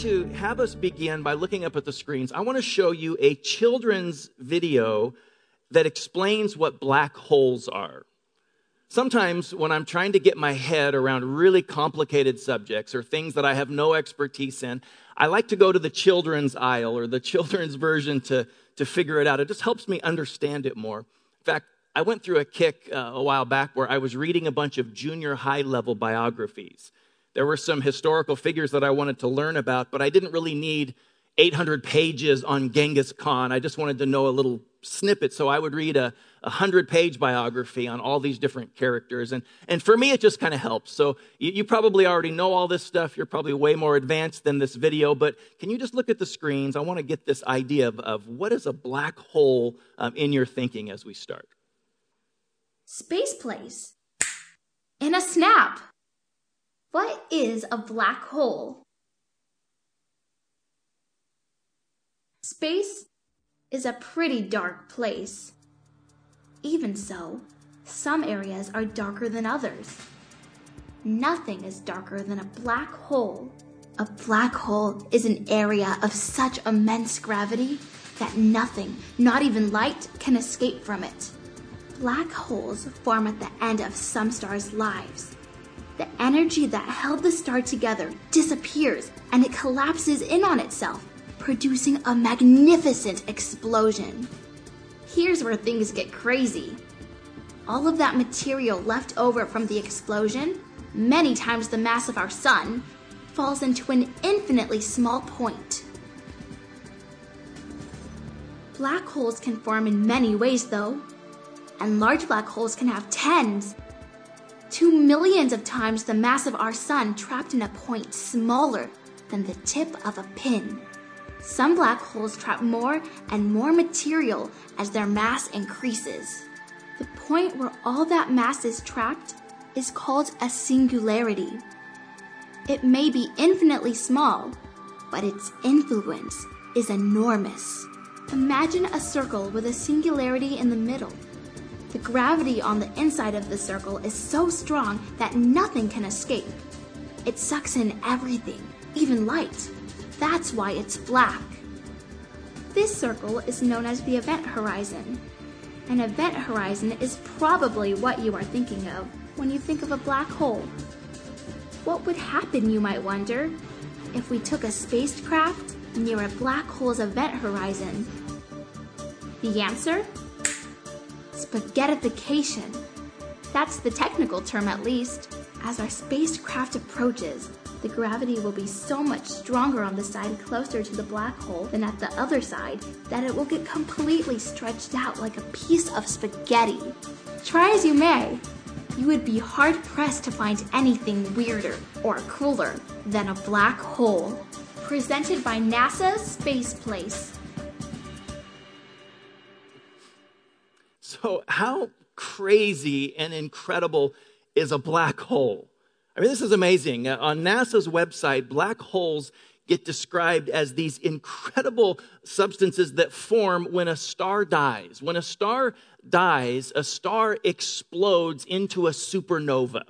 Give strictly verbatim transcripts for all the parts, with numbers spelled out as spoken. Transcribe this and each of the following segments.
to have us begin by looking up at the screens. I want to show you a children's video that explains what black holes are. Sometimes when I'm trying to get my head around really complicated subjects or things that I have no expertise in, I like to go to the children's aisle or the children's version to, to figure it out. It just helps me understand it more. In fact, I went through a kick uh, a while back where I was reading a bunch of junior high level biographies. There were some historical figures that I wanted to learn about, but I didn't really need eight hundred pages on Genghis Khan. I just wanted to know a little snippet, so I would read a one hundred page biography on all these different characters. And, and for me, it just kind of helps. So you, you probably already know all this stuff. You're probably way more advanced than this video, but can you just look at the screens? I want to get this idea of, of what is a black hole um, in your thinking as we start. Space place. In a snap. What is a black hole? Space is a pretty dark place. Even so, some areas are darker than others. Nothing is darker than a black hole. A black hole is an area of such immense gravity that nothing, not even light, can escape from it. Black holes form at the end of some stars' lives. The energy that held the star together disappears and it collapses in on itself, producing a magnificent explosion. Here's where things get crazy. All of that material left over from the explosion, many times the mass of our sun, falls into an infinitely small point. Black holes can form in many ways though, and large black holes can have tens, two millions of times the mass of our sun trapped in a point smaller than the tip of a pin. Some black holes trap more and more material as their mass increases. The point where all that mass is trapped is called a singularity. It may be infinitely small, but its influence is enormous. Imagine a circle with a singularity in the middle. The gravity on the inside of the circle is so strong that nothing can escape. It sucks in everything, even light. That's why it's black. This circle is known as the event horizon. An event horizon is probably what you are thinking of when you think of a black hole. What would happen, you might wonder, if we took a spacecraft near a black hole's event horizon? The answer? Spaghettification. That's the technical term, at least. As our spacecraft approaches, the gravity will be so much stronger on the side closer to the black hole than at the other side that it will get completely stretched out like a piece of spaghetti. Try as you may, you would be hard-pressed to find anything weirder or crueler than a black hole. Presented by NASA's Space Place. So how crazy and incredible is a black hole? I mean, this is amazing. On NASA's website, black holes get described as these incredible substances that form when a star dies. When a star dies, a star explodes into a supernova.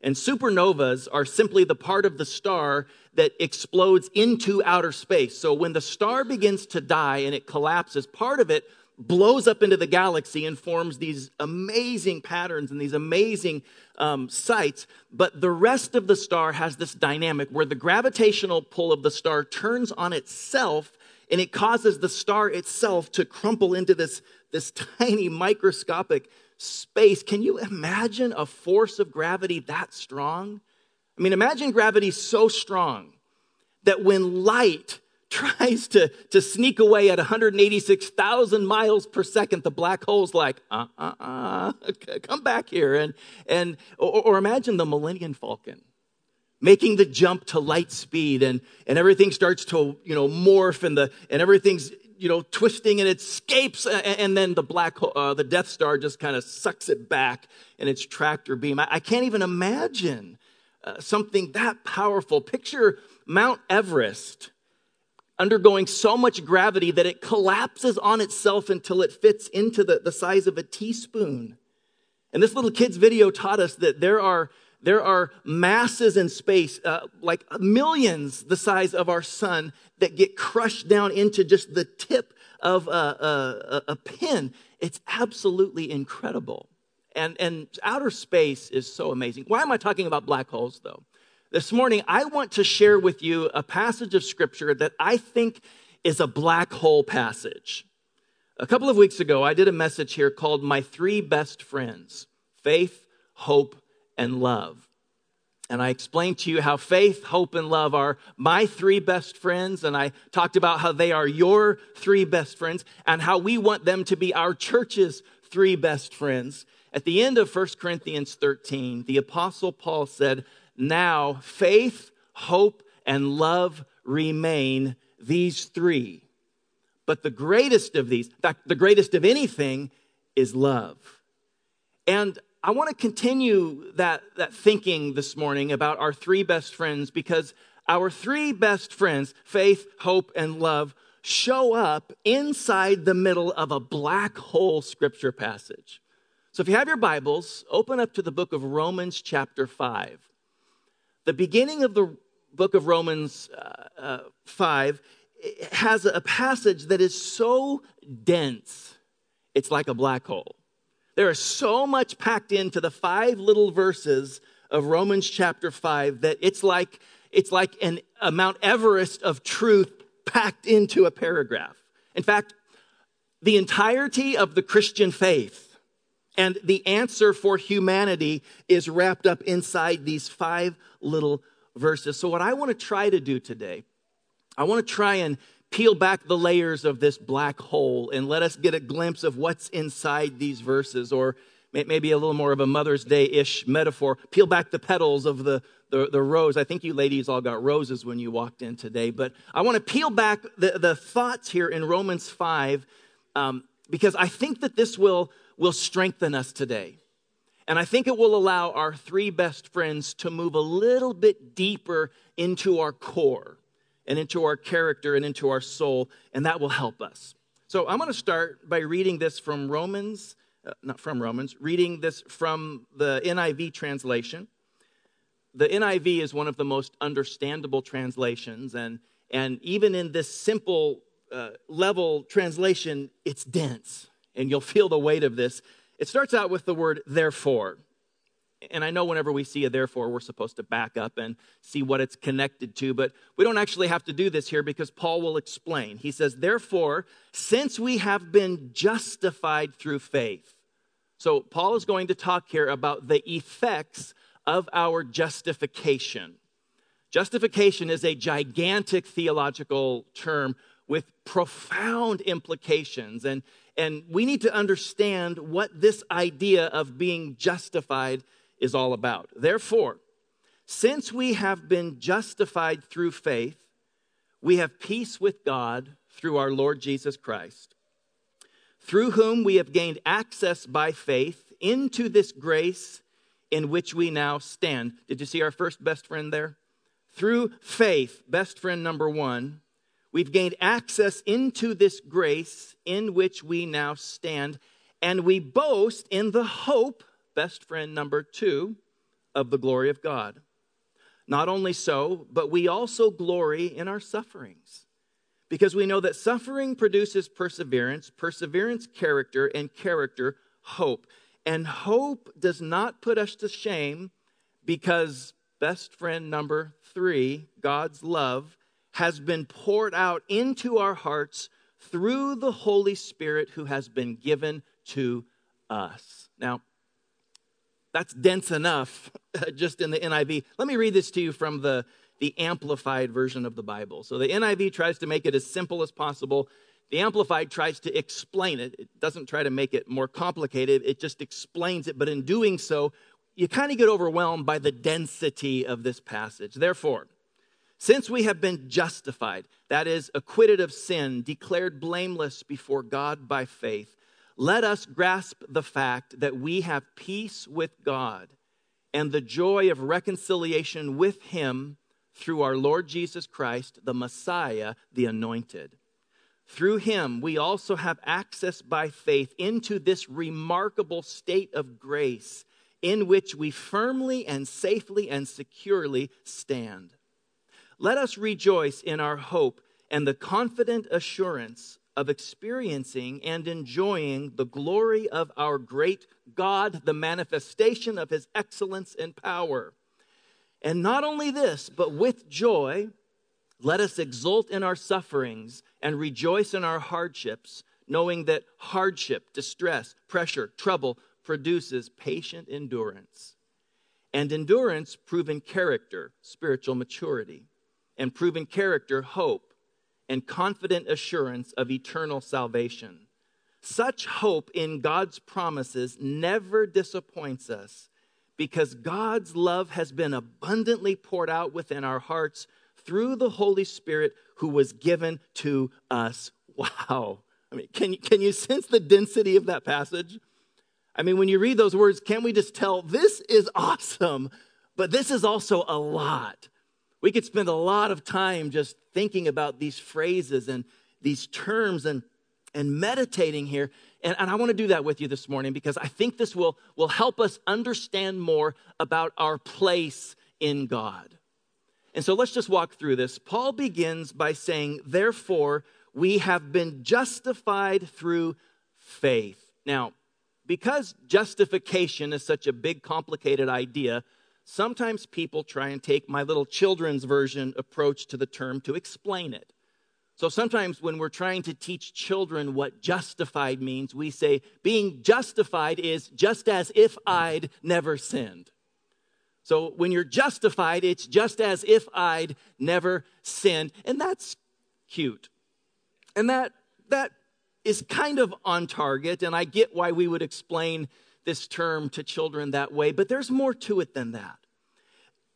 And supernovas are simply the part of the star that explodes into outer space. So when the star begins to die and it collapses, part of it blows up into the galaxy and forms these amazing patterns and these amazing um, sights. But the rest of the star has this dynamic where the gravitational pull of the star turns on itself and it causes the star itself to crumple into this, this tiny microscopic space. Can you imagine a force of gravity that strong? I mean, imagine gravity so strong that when light tries to, to sneak away at one hundred eighty-six thousand miles per second, the black hole's like, uh, uh, uh, come back here. And, and, or, or imagine the Millennium Falcon making the jump to light speed and, and everything starts to, you know, morph and the, and everything's, you know, twisting and it escapes. And, and then the black hole, uh, the Death Star just kind of sucks it back in its tractor beam. I, I can't even imagine uh, something that powerful. Picture Mount Everest undergoing so much gravity that it collapses on itself until it fits into the, the size of a teaspoon. And this little kid's video taught us that there are There are masses in space, uh, like millions the size of our sun, that get crushed down into just the tip of a, a, a pin. It's absolutely incredible. And, and outer space is so amazing. Why am I talking about black holes, though? This morning, I want to share with you a passage of Scripture that I think is a black hole passage. A couple of weeks ago, I did a message here called My Three Best Friends, Faith, Hope, and Love. And I explained to you how faith, hope, and love are my three best friends. And I talked about how they are your three best friends and how we want them to be our church's three best friends. At the end of First Corinthians thirteen, the Apostle Paul said, "Now faith, hope, and love remain these three. But the greatest of these, in fact, the greatest of anything is love." And I want to continue that, that thinking this morning about our three best friends, because our three best friends, faith, hope, and love, show up inside the middle of a black hole Scripture passage. So if you have your Bibles, open up to the book of Romans chapter five. The beginning of the book of Romans uh, uh, five has a passage that is so dense, it's like a black hole. There is so much packed into the five little verses of Romans chapter five that it's like it's like an, a Mount Everest of truth packed into a paragraph. In fact, the entirety of the Christian faith and the answer for humanity is wrapped up inside these five little verses. So what I want to try to do today, I want to try and peel back the layers of this black hole and let us get a glimpse of what's inside these verses, or maybe a little more of a Mother's Day-ish metaphor. Peel back the petals of the, the, the rose. I think you ladies all got roses when you walked in today, but I want to peel back the, the thoughts here in Romans five um, because I think that this will, will strengthen us today. And I think it will allow our three best friends to move a little bit deeper into our core, and into our character, and into our soul, and that will help us. So I'm going to start by reading this from Romans, uh, not from Romans, reading this from the N I V translation. The N I V is one of the most understandable translations, and, and even in this simple uh, level translation, it's dense, and you'll feel the weight of this. It starts out with the word therefore. And I know whenever we see a therefore, we're supposed to back up and see what it's connected to, but we don't actually have to do this here because Paul will explain. He says, therefore, since we have been justified through faith. So Paul is going to talk here about the effects of our justification. Justification is a gigantic theological term with profound implications, and, and we need to understand what this idea of being justified is all about. Therefore, since we have been justified through faith, we have peace with God through our Lord Jesus Christ, through whom we have gained access by faith into this grace in which we now stand. Did you see our first best friend there? Through faith, best friend number one, we've gained access into this grace in which we now stand, and we boast in the hope, best friend number two, of the glory of God. Not only so, but we also glory in our sufferings, because we know that suffering produces perseverance, perseverance character, and character hope. And hope does not put us to shame, because best friend number three, God's love, has been poured out into our hearts through the Holy Spirit who has been given to us. Now, that's dense enough just in the N I V. Let me read this to you from the, the Amplified version of the Bible. So the N I V tries to make it as simple as possible. The Amplified tries to explain it. It doesn't try to make it more complicated. It just explains it. But in doing so, you kind of get overwhelmed by the density of this passage. Therefore, since we have been justified, that is, acquitted of sin, declared blameless before God by faith, let us grasp the fact that we have peace with God and the joy of reconciliation with Him through our Lord Jesus Christ, the Messiah, the Anointed. Through Him, we also have access by faith into this remarkable state of grace in which we firmly and safely and securely stand. Let us rejoice in our hope and the confident assurance of experiencing and enjoying the glory of our great God, the manifestation of his excellence and power. And not only this, but with joy, let us exult in our sufferings and rejoice in our hardships, knowing that hardship, distress, pressure, trouble produces patient endurance. And endurance, proven character, spiritual maturity. And proven character, hope. And confident assurance of eternal salvation. Such hope in God's promises never disappoints us, because God's love has been abundantly poured out within our hearts through the Holy Spirit who was given to us. Wow. I mean, can, can you sense the density of that passage? I mean, when you read those words, can't we just tell this is awesome, but this is also a lot. We could spend a lot of time just thinking about these phrases and these terms and, and meditating here. And, and I want to do that with you this morning, because I think this will, will help us understand more about our place in God. And so let's just walk through this. Paul begins by saying, therefore, we have been justified through faith. Now, because justification is such a big, complicated idea, sometimes people try and take my little children's version approach to the term to explain it. So sometimes when we're trying to teach children what justified means, we say being justified is just as if I'd never sinned. So when you're justified, it's just as if I'd never sinned. And that's cute. And that that is kind of on target. And I get why we would explain this term to children that way. But there's more to it than that.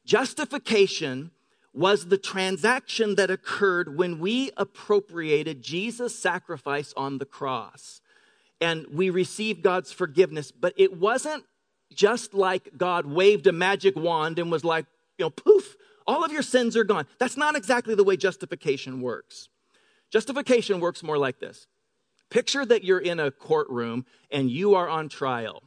Justification was the transaction that occurred when we appropriated Jesus' sacrifice on the cross. And we received God's forgiveness. But it wasn't just like God waved a magic wand and was like, you know, poof, all of your sins are gone. That's not exactly the way justification works. Justification works more like this. Picture that you're in a courtroom and you are on trial.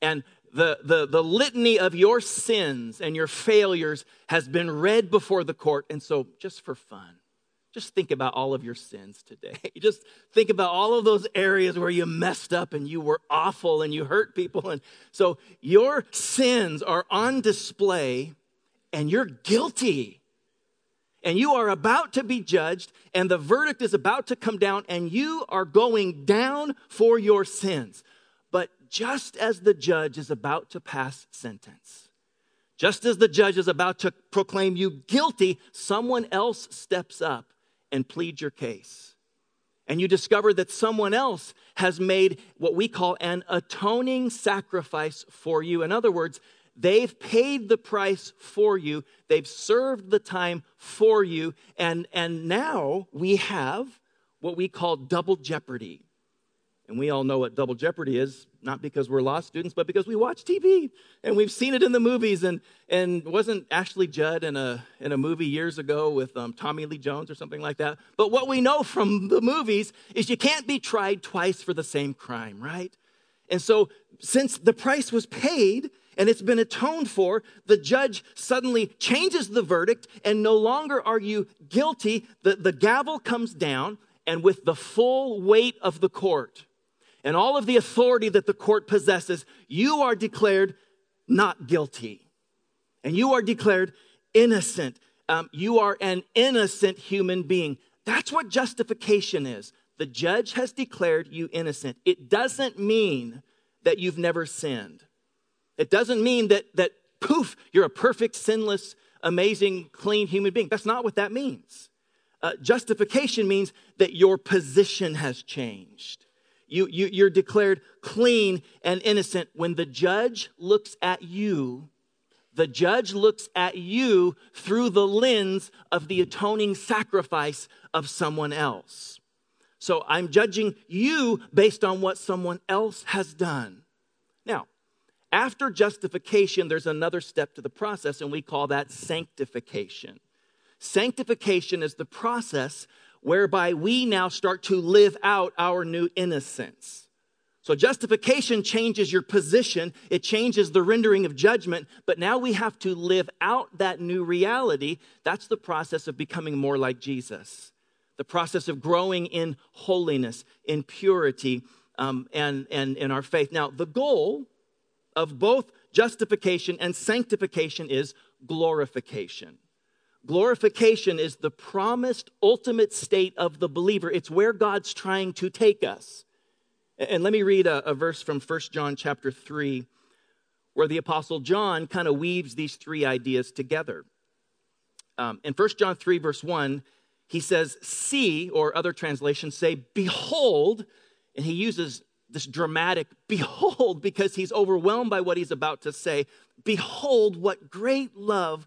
And the, the, the litany of your sins and your failures has been read before the court. And so just for fun, just think about all of your sins today. Just think about all of those areas where you messed up and you were awful and you hurt people. And so your sins are on display and you're guilty. And you are about to be judged, and the verdict is about to come down, and you are going down for your sins. But just as the judge is about to pass sentence, just as the judge is about to proclaim you guilty, someone else steps up and pleads your case. And you discover that someone else has made what we call an atoning sacrifice for you. In other words, they've paid the price for you. They've served the time for you. And, and now we have what we call double jeopardy. And we all know what double jeopardy is, not because we're law students, but because we watch T V and we've seen it in the movies. And, and wasn't Ashley Judd in a, in a movie years ago with um, Tommy Lee Jones or something like that? But what we know from the movies is you can't be tried twice for the same crime, right? And so since the price was paid, and it's been atoned for, the judge suddenly changes the verdict, and no longer are you guilty. The, the gavel comes down, and with the full weight of the court and all of the authority that the court possesses, you are declared not guilty. And you are declared innocent. Um, you are an innocent human being. That's what justification is. The judge has declared you innocent. It doesn't mean that you've never sinned. It doesn't mean that, that poof, you're a perfect, sinless, amazing, clean human being. That's not what that means. Uh, justification means that your position has changed. You, you, you're declared clean and innocent. When the judge looks at you, the judge looks at you through the lens of the atoning sacrifice of someone else. So I'm judging you based on what someone else has done. Now, after justification, there's another step to the process, and we call that sanctification. Sanctification is the process whereby we now start to live out our new innocence. So justification changes your position. It changes the rendering of judgment. But now we have to live out that new reality. That's the process of becoming more like Jesus. The process of growing in holiness, in purity, um, and and in our faith. Now, the goal of both justification and sanctification is glorification. Glorification is the promised ultimate state of the believer. It's where God's trying to take us. And let me read a, a verse from First John chapter three, where the Apostle John kind of weaves these three ideas together. Um, in First John three, verse one, he says, see, or other translations say, behold, and he uses this dramatic behold because he's overwhelmed by what he's about to say. Behold, what great love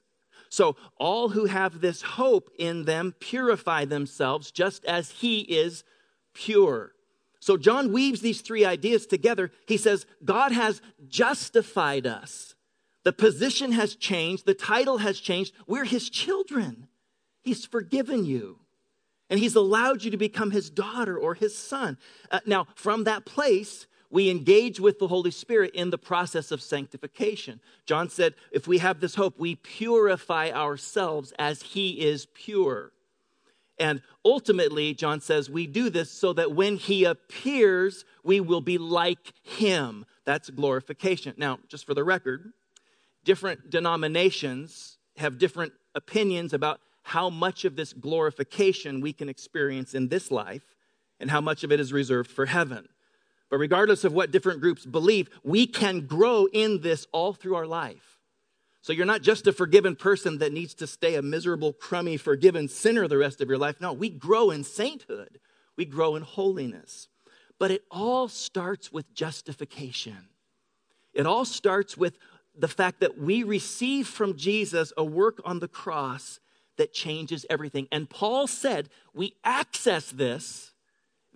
So all who have this hope in them purify themselves just as he is pure. So John weaves these three ideas together. He says, God has justified us. The position has changed. The title has changed. We're his children. He's forgiven you. And he's allowed you to become his daughter or his son. Uh, now, from that place, we engage with the Holy Spirit in the process of sanctification. John said, if we have this hope, we purify ourselves as he is pure. And ultimately, John says, we do this so that when he appears, we will be like him. That's glorification. Now, just for the record, different denominations have different opinions about how much of this glorification we can experience in this life and how much of it is reserved for heaven. But regardless of what different groups believe, we can grow in this all through our life. So you're not just a forgiven person that needs to stay a miserable, crummy, forgiven sinner the rest of your life. No, we grow in sainthood. We grow in holiness. But it all starts with justification. It all starts with the fact that we receive from Jesus a work on the cross that changes everything. And Paul said we access this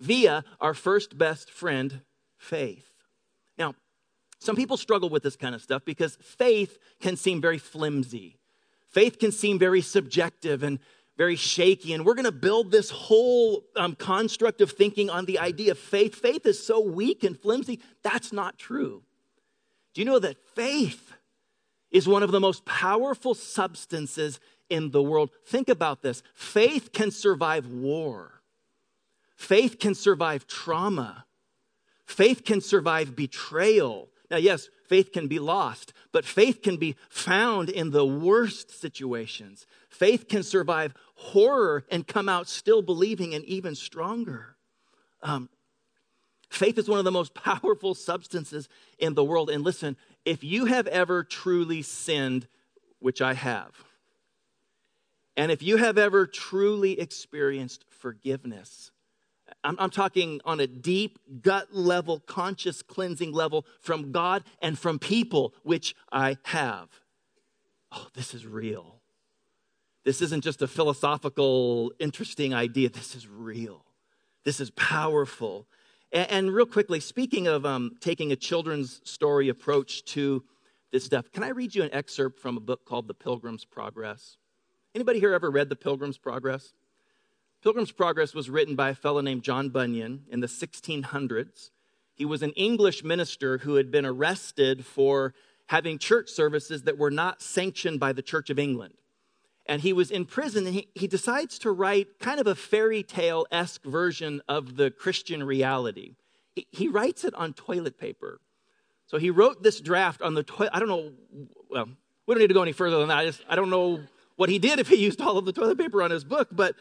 via our first best friend, faith. Now, some people struggle with this kind of stuff because faith can seem very flimsy. Faith can seem very subjective and very shaky. And we're going to build this whole um, construct of thinking on the idea of faith. Faith is so weak and flimsy. That's not true. Do you know that faith is one of the most powerful substances in the world? Think about this. Faith can survive war. Faith can survive trauma. Faith can survive betrayal. Now, yes, faith can be lost, but faith can be found in the worst situations. Faith can survive horror and come out still believing and even stronger. Um, faith is one of the most powerful substances in the world. And listen, if you have ever truly sinned, which I have, and if you have ever truly experienced forgiveness, I'm, I'm talking on a deep gut level, conscious cleansing level from God and from people, which I have. Oh, this is real. This isn't just a philosophical, interesting idea. This is real. This is powerful. And, and real quickly, speaking of um, taking a children's story approach to this stuff, can I read you an excerpt from a book called The Pilgrim's Progress? Anybody here ever read The Pilgrim's Progress? Pilgrim's Progress was written by a fellow named John Bunyan in the sixteen hundreds. He was an English minister who had been arrested for having church services that were not sanctioned by the Church of England. And he was in prison, and he, he decides to write kind of a fairy tale-esque version of the Christian reality. He, he writes it on toilet paper. So he wrote this draft on the toilet. I don't know, well, we don't need to go any further than that. I, just, I don't know what he did if he used all of the toilet paper on his book, but...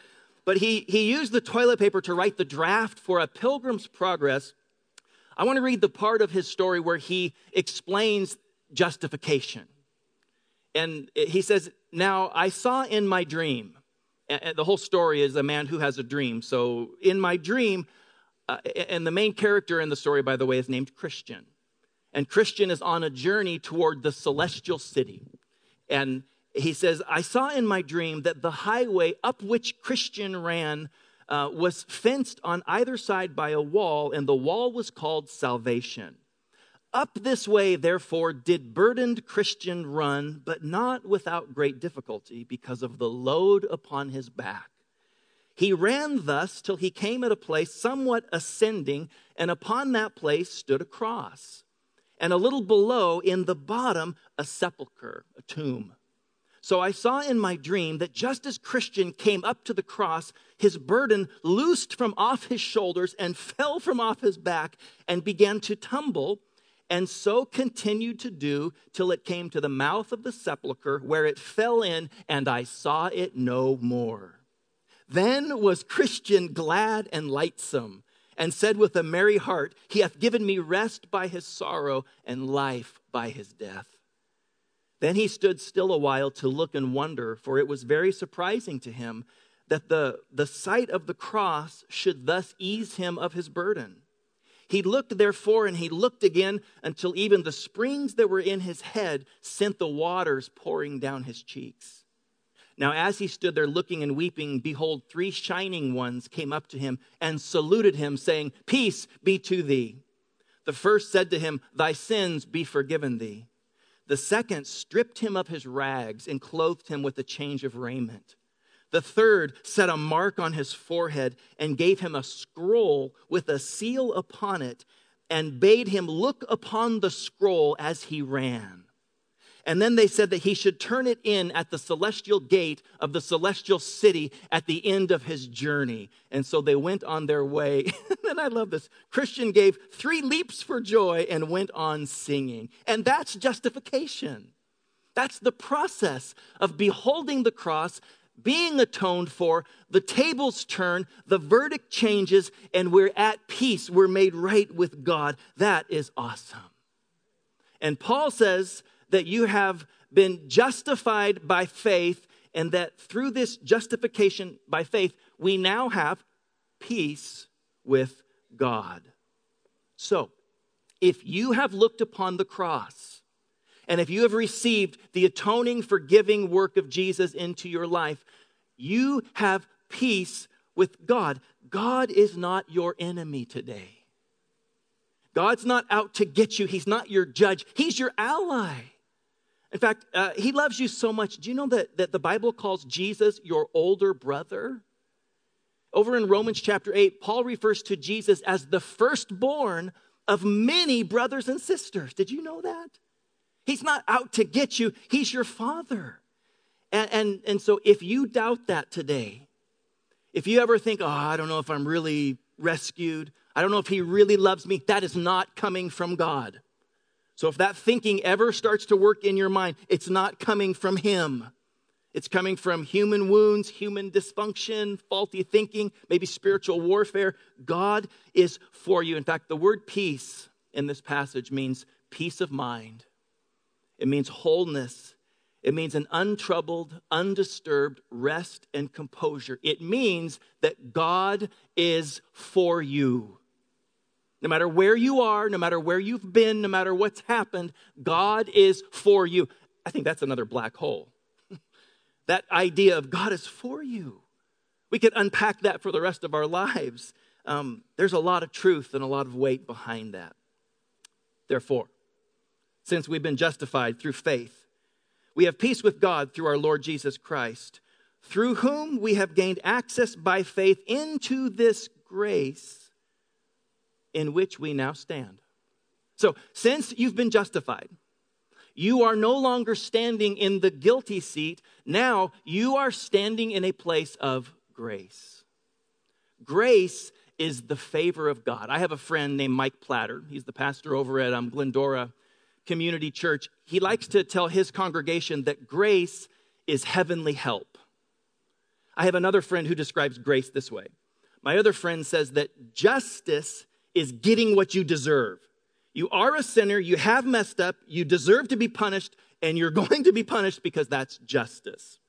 But he, he used the toilet paper to write the draft for A Pilgrim's Progress. I want to read the part of his story where he explains justification. And he says, now I saw in my dream, and the whole story is a man who has a dream. So in my dream, uh, and the main character in the story, by the way, is named Christian. And Christian is on a journey toward the celestial city. And he says, I saw in my dream that the highway up which Christian ran uh, was fenced on either side by a wall, and the wall was called salvation. Up this way, therefore, did burdened Christian run, but not without great difficulty because of the load upon his back. He ran thus till he came at a place somewhat ascending, and upon that place stood a cross. And a little below, in the bottom, a sepulcher, a tomb. So I saw in my dream that just as Christian came up to the cross, his burden loosed from off his shoulders and fell from off his back and began to tumble, and so continued to do till it came to the mouth of the sepulcher, where it fell in, and I saw it no more. Then was Christian glad and lightsome, and said with a merry heart, He hath given me rest by his sorrow, and life by his death. Then he stood still a while to look and wonder, for it was very surprising to him that the, the sight of the cross should thus ease him of his burden. He looked therefore, and he looked again, until even the springs that were in his head sent the waters pouring down his cheeks. Now, as he stood there looking and weeping, behold, three shining ones came up to him and saluted him, saying, Peace be to thee. The first said to him, Thy sins be forgiven thee. The second stripped him of his rags and clothed him with a change of raiment. The third set a mark on his forehead and gave him a scroll with a seal upon it, and bade him look upon the scroll as he ran. And then they said that he should turn it in at the celestial gate of the celestial city at the end of his journey. And so they went on their way. And I love this. Christian gave three leaps for joy and went on singing. And that's justification. That's the process of beholding the cross, being atoned for, the tables turn, the verdict changes, and we're at peace. We're made right with God. That is awesome. And Paul says that you have been justified by faith, and that through this justification by faith, we now have peace with God. So, if you have looked upon the cross, and if you have received the atoning, forgiving work of Jesus into your life, you have peace with God. God is not your enemy today. God's not out to get you. He's not your judge. He's your ally. In fact, uh, he loves you so much. Do you know that, that the Bible calls Jesus your older brother? Over in Romans chapter eight, Paul refers to Jesus as the firstborn of many brothers and sisters. Did you know that? He's not out to get you. He's your father. And, and, and so if you doubt that today, if you ever think, oh, I don't know if I'm really rescued, I don't know if he really loves me, that is not coming from God. So if that thinking ever starts to work in your mind, it's not coming from him. It's coming from human wounds, human dysfunction, faulty thinking, maybe spiritual warfare. God is for you. In fact, the word peace in this passage means peace of mind. It means wholeness. It means an untroubled, undisturbed rest and composure. It means that God is for you. No matter where you are, no matter where you've been, no matter what's happened, God is for you. I think that's another black hole. That idea of God is for you. We could unpack that for the rest of our lives. Um, there's a lot of truth and a lot of weight behind that. Therefore, since we've been justified through faith, we have peace with God through our Lord Jesus Christ, through whom we have gained access by faith into this grace in which we now stand. So, since you've been justified, you are no longer standing in the guilty seat. Now, you are standing in a place of grace. Grace is the favor of God. I have a friend named Mike Platter. He's the pastor over at um, Glendora Community Church. He likes to tell his congregation that grace is heavenly help. I have another friend who describes grace this way. My other friend says that justice is getting what you deserve. You are a sinner, you have messed up, you deserve to be punished, and you're going to be punished because that's justice.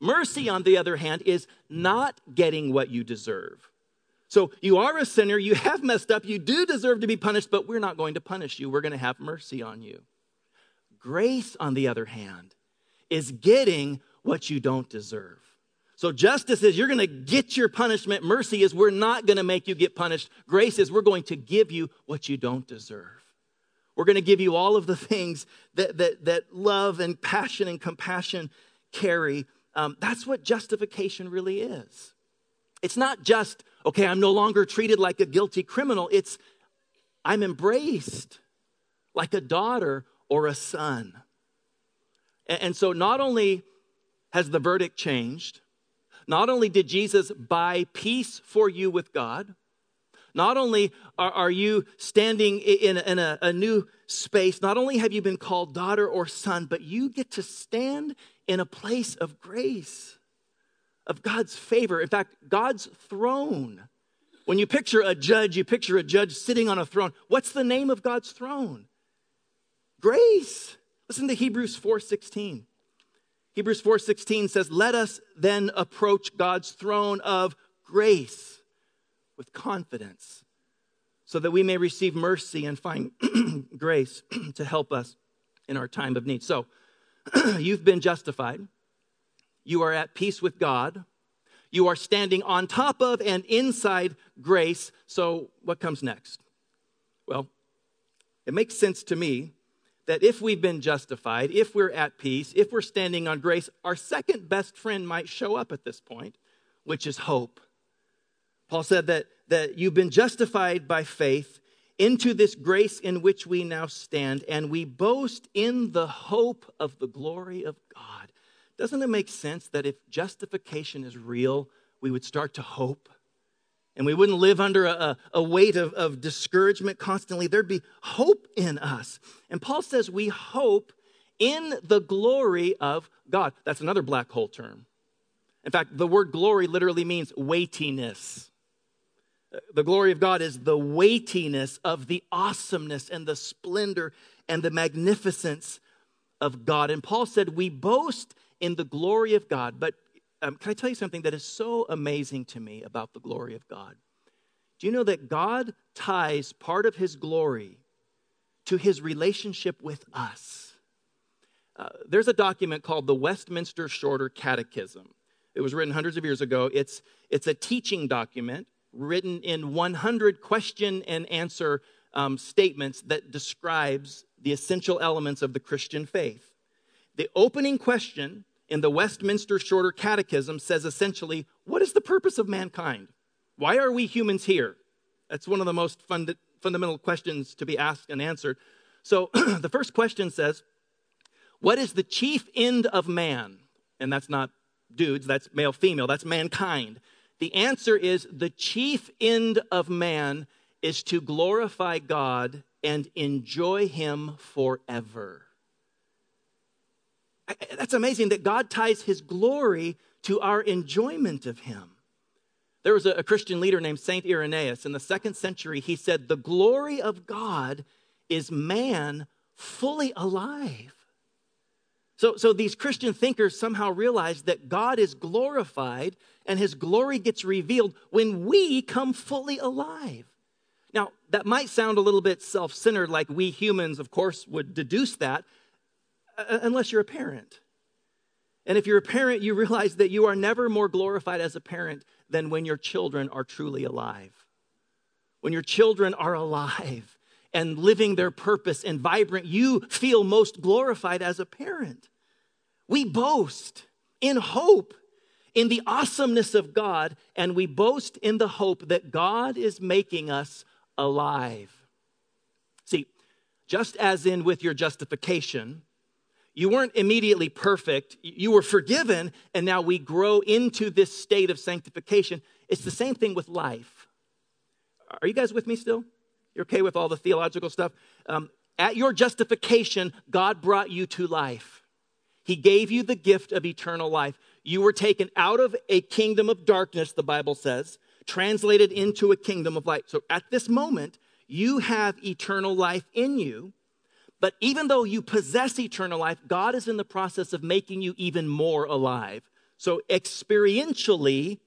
Mercy, on the other hand, is not getting what you deserve. So you are a sinner, you have messed up, you do deserve to be punished, but we're not going to punish you. We're going to have mercy on you. Grace, on the other hand, is getting what you don't deserve. So justice is you're going to get your punishment. Mercy is we're not going to make you get punished. Grace is we're going to give you what you don't deserve. We're going to give you all of the things that, that, that love and passion and compassion carry. Um, that's what justification really is. It's not just, okay, I'm no longer treated like a guilty criminal. It's, I'm embraced like a daughter or a son. And, and so not only has the verdict changed, not only did Jesus buy peace for you with God, not only are, are you standing in, in a, a new space, not only have you been called daughter or son, but you get to stand in a place of grace, of God's favor. In fact, God's throne. When you picture a judge, you picture a judge sitting on a throne. What's the name of God's throne? Grace. Listen to Hebrews four sixteen. Hebrews four sixteen says, let us then approach God's throne of grace with confidence so that we may receive mercy and find grace to help us in our time of need. So you've been justified. You are at peace with God. You are standing on top of and inside grace. So what comes next? Well, it makes sense to me that if we've been justified, if we're at peace, if we're standing on grace, our second best friend might show up at this point, which is hope. Paul said that, that you've been justified by faith into this grace in which we now stand, and we boast in the hope of the glory of God. Doesn't it make sense that if justification is real, we would start to hope? And we wouldn't live under a, a weight of, of discouragement constantly. There'd be hope in us. And Paul says we hope in the glory of God. That's another black hole term. In fact, the word glory literally means weightiness. The glory of God is the weightiness of the awesomeness and the splendor and the magnificence of God. And Paul said we boast in the glory of God, but Um, can I tell you something that is so amazing to me about the glory of God? Do you know that God ties part of his glory to his relationship with us? Uh, there's a document called the Westminster Shorter Catechism. It was written hundreds of years ago. It's, it's a teaching document written in one hundred question and answer um, statements that describes the essential elements of the Christian faith. The opening question in the Westminster Shorter Catechism says essentially, what is the purpose of mankind? Why are we humans here? That's one of the most funda- fundamental questions to be asked and answered. So the first question says, what is the chief end of man? And that's not dudes, that's male, female, that's mankind. The answer is the chief end of man is to glorify God and enjoy him forever. That's amazing that God ties his glory to our enjoyment of him. There was a, a Christian leader named Saint Irenaeus. In the second century, he said, the glory of God is man fully alive. So, so these Christian thinkers somehow realized that God is glorified and his glory gets revealed when we come fully alive. Now, that might sound a little bit self-centered, like we humans, of course, would deduce that, unless you're a parent. And if you're a parent, you realize that you are never more glorified as a parent than when your children are truly alive. When your children are alive and living their purpose and vibrant, you feel most glorified as a parent. We boast in hope in the awesomeness of God, and we boast in the hope that God is making us alive. See, just as in with your justification, you weren't immediately perfect. You were forgiven, and now we grow into this state of sanctification. It's the same thing with life. Are you guys with me still? You're okay with all the theological stuff? Um, at your justification, God brought you to life. He gave you the gift of eternal life. You were taken out of a kingdom of darkness, the Bible says, translated into a kingdom of light. So at this moment, you have eternal life in you. But even though you possess eternal life, God is in the process of making you even more alive. So experientially,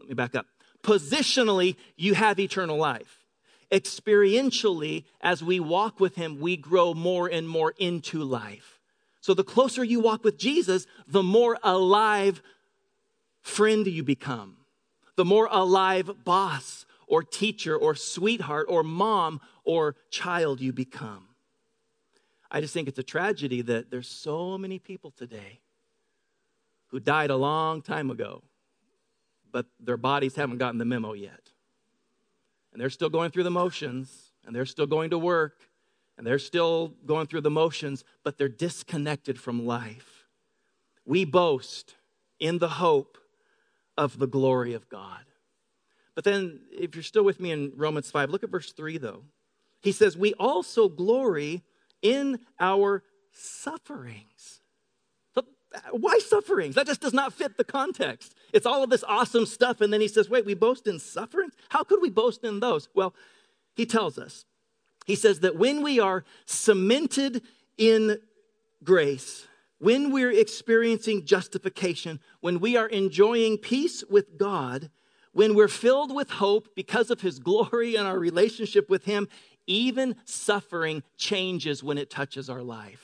let me back up. Positionally, you have eternal life. Experientially, as we walk with him, we grow more and more into life. So the closer you walk with Jesus, the more alive friend you become, the more alive boss or teacher or sweetheart or mom or child you become. I just think it's a tragedy that there's so many people today who died a long time ago, but their bodies haven't gotten the memo yet. And they're still going through the motions, and they're still going to work, and they're still going through the motions, but they're disconnected from life. We boast in the hope of the glory of God. But then, if you're still with me in Romans five, look at verse three, though. He says, we also glory in our sufferings. Why sufferings? That just does not fit the context. It's all of this awesome stuff, and then he says, wait, we boast in sufferings? How could we boast in those? Well, he tells us. He says that when we are cemented in grace, when we're experiencing justification, when we are enjoying peace with God, when we're filled with hope because of his glory and our relationship with him, even suffering changes when it touches our life.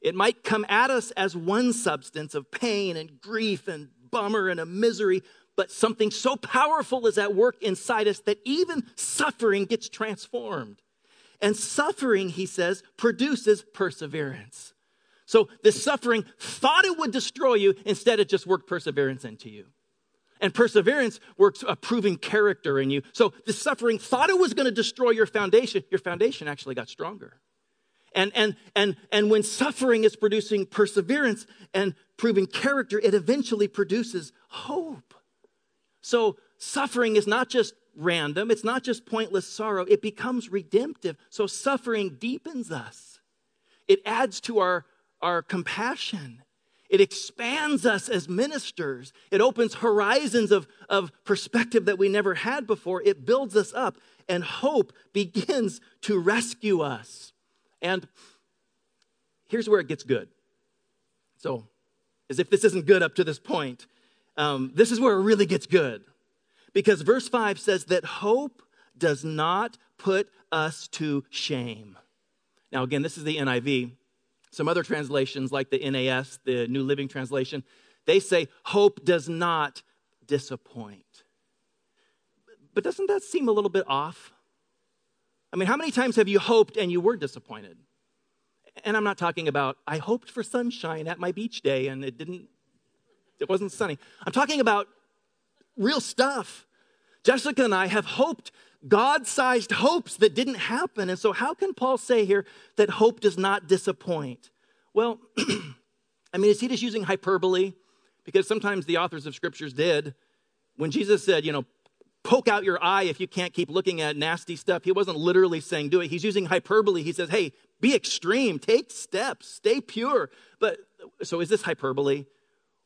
It might come at us as one substance of pain and grief and bummer and a misery, but something so powerful is at work inside us that even suffering gets transformed. And suffering, he says, produces perseverance. So this suffering thought it would destroy you, instead it just worked perseverance into you. And perseverance works a proven character in you. So the suffering thought it was going to destroy your foundation. Your foundation actually got stronger. And, and, and, and when suffering is producing perseverance and proving character, it eventually produces hope. So suffering is not just random. It's not just pointless sorrow. It becomes redemptive. So suffering deepens us. It adds to our, our compassion. It expands us as ministers. It opens horizons of, of perspective that we never had before. It builds us up, and hope begins to rescue us. And here's where it gets good. So, as if this isn't good up to this point, um, this is where it really gets good. Because verse five says that hope does not put us to shame. Now, again, this is the N I V. Some other translations like the N A S, the New Living Translation, they say hope does not disappoint. But doesn't that seem a little bit off? I mean, how many times have you hoped and you were disappointed? And I'm not talking about, I hoped for sunshine at my beach day and it didn't, it wasn't sunny. I'm talking about real stuff. Jessica and I have hoped God-sized hopes that didn't happen. And so how can Paul say here that hope does not disappoint? Well, I mean, is he just using hyperbole? Because sometimes the authors of scriptures did. When Jesus said, you know, poke out your eye if you can't keep looking at nasty stuff, he wasn't literally saying do it. He's using hyperbole. He says, hey, be extreme, take steps, stay pure. But so is this hyperbole?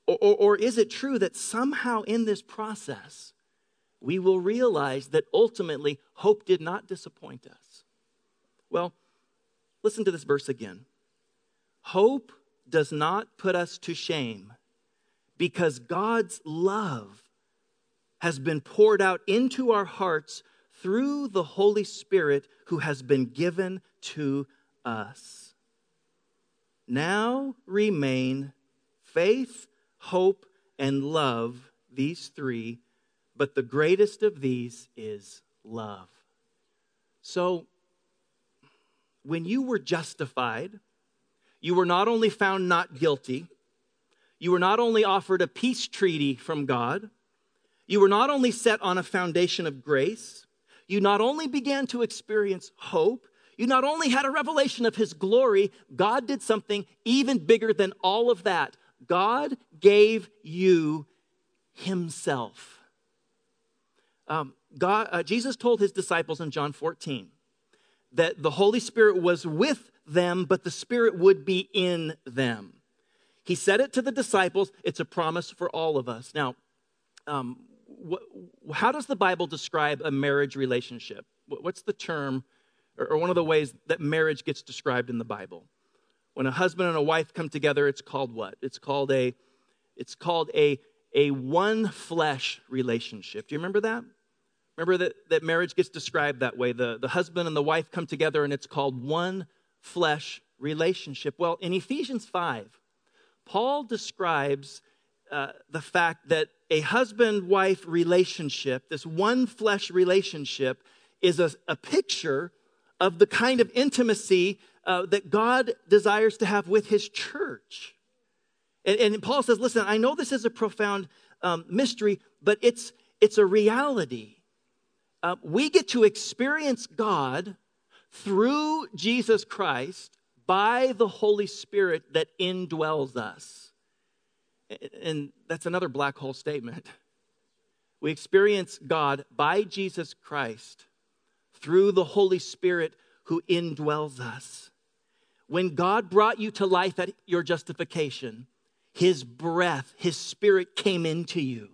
Or, or, or is it true that somehow in this process, we will realize that ultimately hope did not disappoint us? Well, listen to this verse again. Hope does not put us to shame because God's love has been poured out into our hearts through the Holy Spirit who has been given to us. Now remain faith, hope, and love, these three. But the greatest of these is love. So, when you were justified, you were not only found not guilty, you were not only offered a peace treaty from God, you were not only set on a foundation of grace, you not only began to experience hope, you not only had a revelation of his glory, God did something even bigger than all of that. God gave you himself. Um, God, uh, Jesus told his disciples in John fourteen that the Holy Spirit was with them, but the Spirit would be in them. He said it to the disciples. It's a promise for all of us. Now, um, wh- how does the Bible describe a marriage relationship? What's the term or, or one of the ways that marriage gets described in the Bible? When a husband and a wife come together, it's called what? It's called a, it's called a, a one flesh relationship. Do you remember that? Remember that, that marriage gets described that way. The, the husband and the wife come together, and it's called one flesh relationship. Well, in Ephesians five, Paul describes uh, the fact that a husband-wife relationship, this one flesh relationship, is a, a picture of the kind of intimacy uh, that God desires to have with his church. And, and Paul says, listen, I know this is a profound um, mystery, but it's it's a reality. Uh, we get to experience God through Jesus Christ by the Holy Spirit that indwells us. And that's another black hole statement. We experience God by Jesus Christ through the Holy Spirit who indwells us. When God brought you to life at your justification, his breath, his spirit came into you,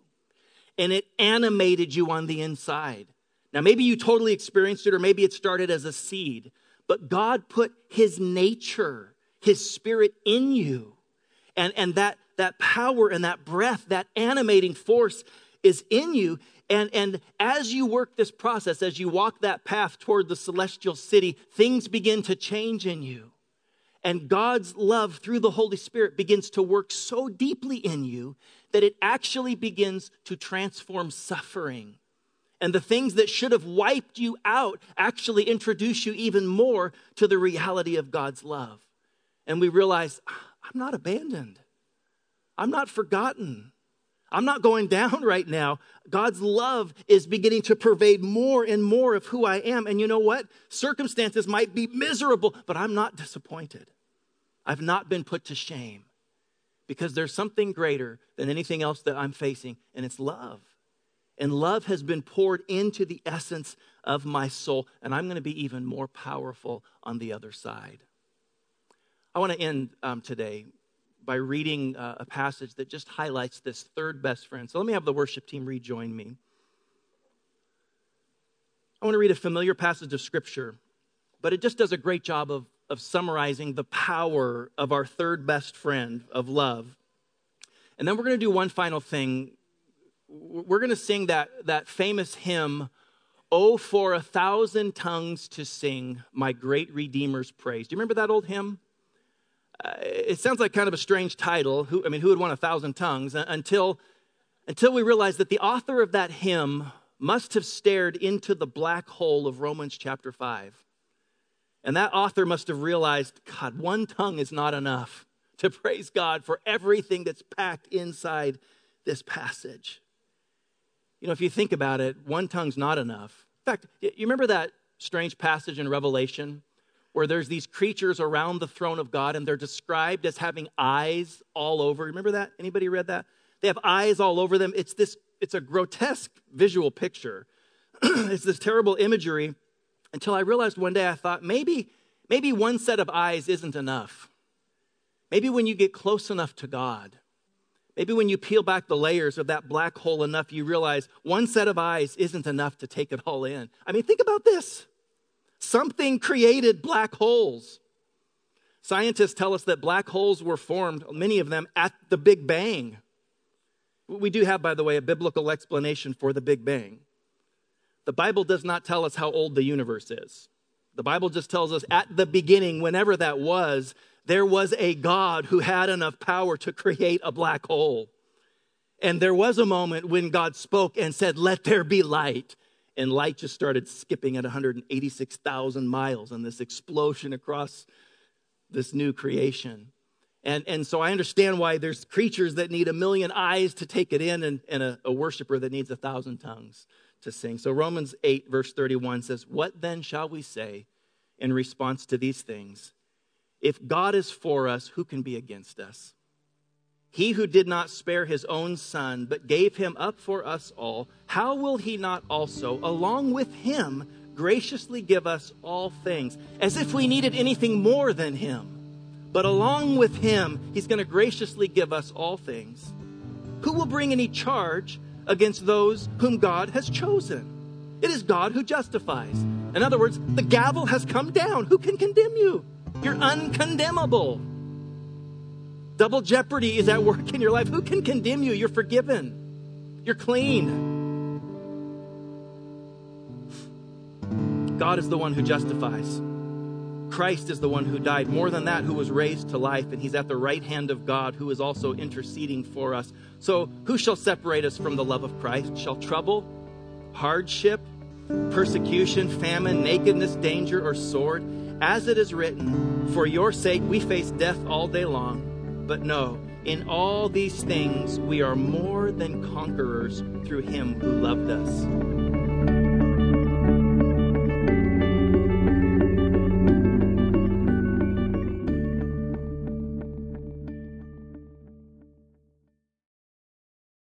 and it animated you on the inside. Now, maybe you totally experienced it, or maybe it started as a seed, but God put his nature, his spirit in you, and, and that that power and that breath, that animating force is in you. And, and as you work this process, as you walk that path toward the celestial city, things begin to change in you. And God's love through the Holy Spirit begins to work so deeply in you that it actually begins to transform suffering. And the things that should have wiped you out actually introduce you even more to the reality of God's love. And we realize, I'm not abandoned. I'm not forgotten. I'm not going down right now. God's love is beginning to pervade more and more of who I am. And you know what? Circumstances might be miserable, but I'm not disappointed. I've not been put to shame because there's something greater than anything else that I'm facing, and it's love. And love has been poured into the essence of my soul, and I'm going to be even more powerful on the other side. I want to end um, today by reading uh, a passage that just highlights this third best friend. So let me have the worship team rejoin me. I want to read a familiar passage of Scripture, but it just does a great job of, of summarizing the power of our third best friend, of love. And then we're going to do one final thing. We're going to sing that, that famous hymn, "Oh, for a thousand tongues to sing my great Redeemer's praise." Do you remember that old hymn? Uh, it sounds like kind of a strange title. Who, I mean, who would want a thousand tongues? Until, until we realize that the author of that hymn must have stared into the black hole of Romans chapter five. And that author must have realized, God, one tongue is not enough to praise God for everything that's packed inside this passage. You know, if you think about it, one tongue's not enough. In fact, you remember that strange passage in Revelation where there's these creatures around the throne of God, and they're described as having eyes all over. Remember that? Anybody read that? They have eyes all over them. It's this. It's a grotesque visual picture. It's this terrible imagery, until I realized one day, I thought, maybe, maybe one set of eyes isn't enough. Maybe when you get close enough to God, maybe when you peel back the layers of that black hole enough, you realize one set of eyes isn't enough to take it all in. I mean, think about this. Something created black holes. Scientists tell us that black holes were formed, many of them, at the Big Bang. We do have, by the way, a biblical explanation for the Big Bang. The Bible does not tell us how old the universe is. The Bible just tells us at the beginning, whenever that was, there was a God who had enough power to create a black hole. And there was a moment when God spoke and said, "Let there be light." And light just started skipping at one hundred eighty-six thousand miles in this explosion across this new creation. And, and so I understand why there's creatures that need a million eyes to take it in, and, and a, a worshiper that needs a thousand tongues to sing. So Romans eight, verse thirty-one says, "What then shall we say in response to these things? If God is for us, who can be against us? He who did not spare his own son, but gave him up for us all, how will he not also, along with him, graciously give us all things?" As if we needed anything more than him. But along with him, he's going to graciously give us all things. Who will bring any charge against those whom God has chosen? It is God who justifies. In other words, the gavel has come down. Who can condemn you? You're uncondemnable. Double jeopardy is at work in your life. Who can condemn you? You're forgiven. You're clean. God is the one who justifies. Christ is the one who died. More than that, who was raised to life, and he's at the right hand of God, who is also interceding for us. So who shall separate us from the love of Christ? Shall trouble, hardship, persecution, famine, nakedness, danger, or sword? As it is written, for your sake we face death all day long. But no, in all these things we are more than conquerors through him who loved us.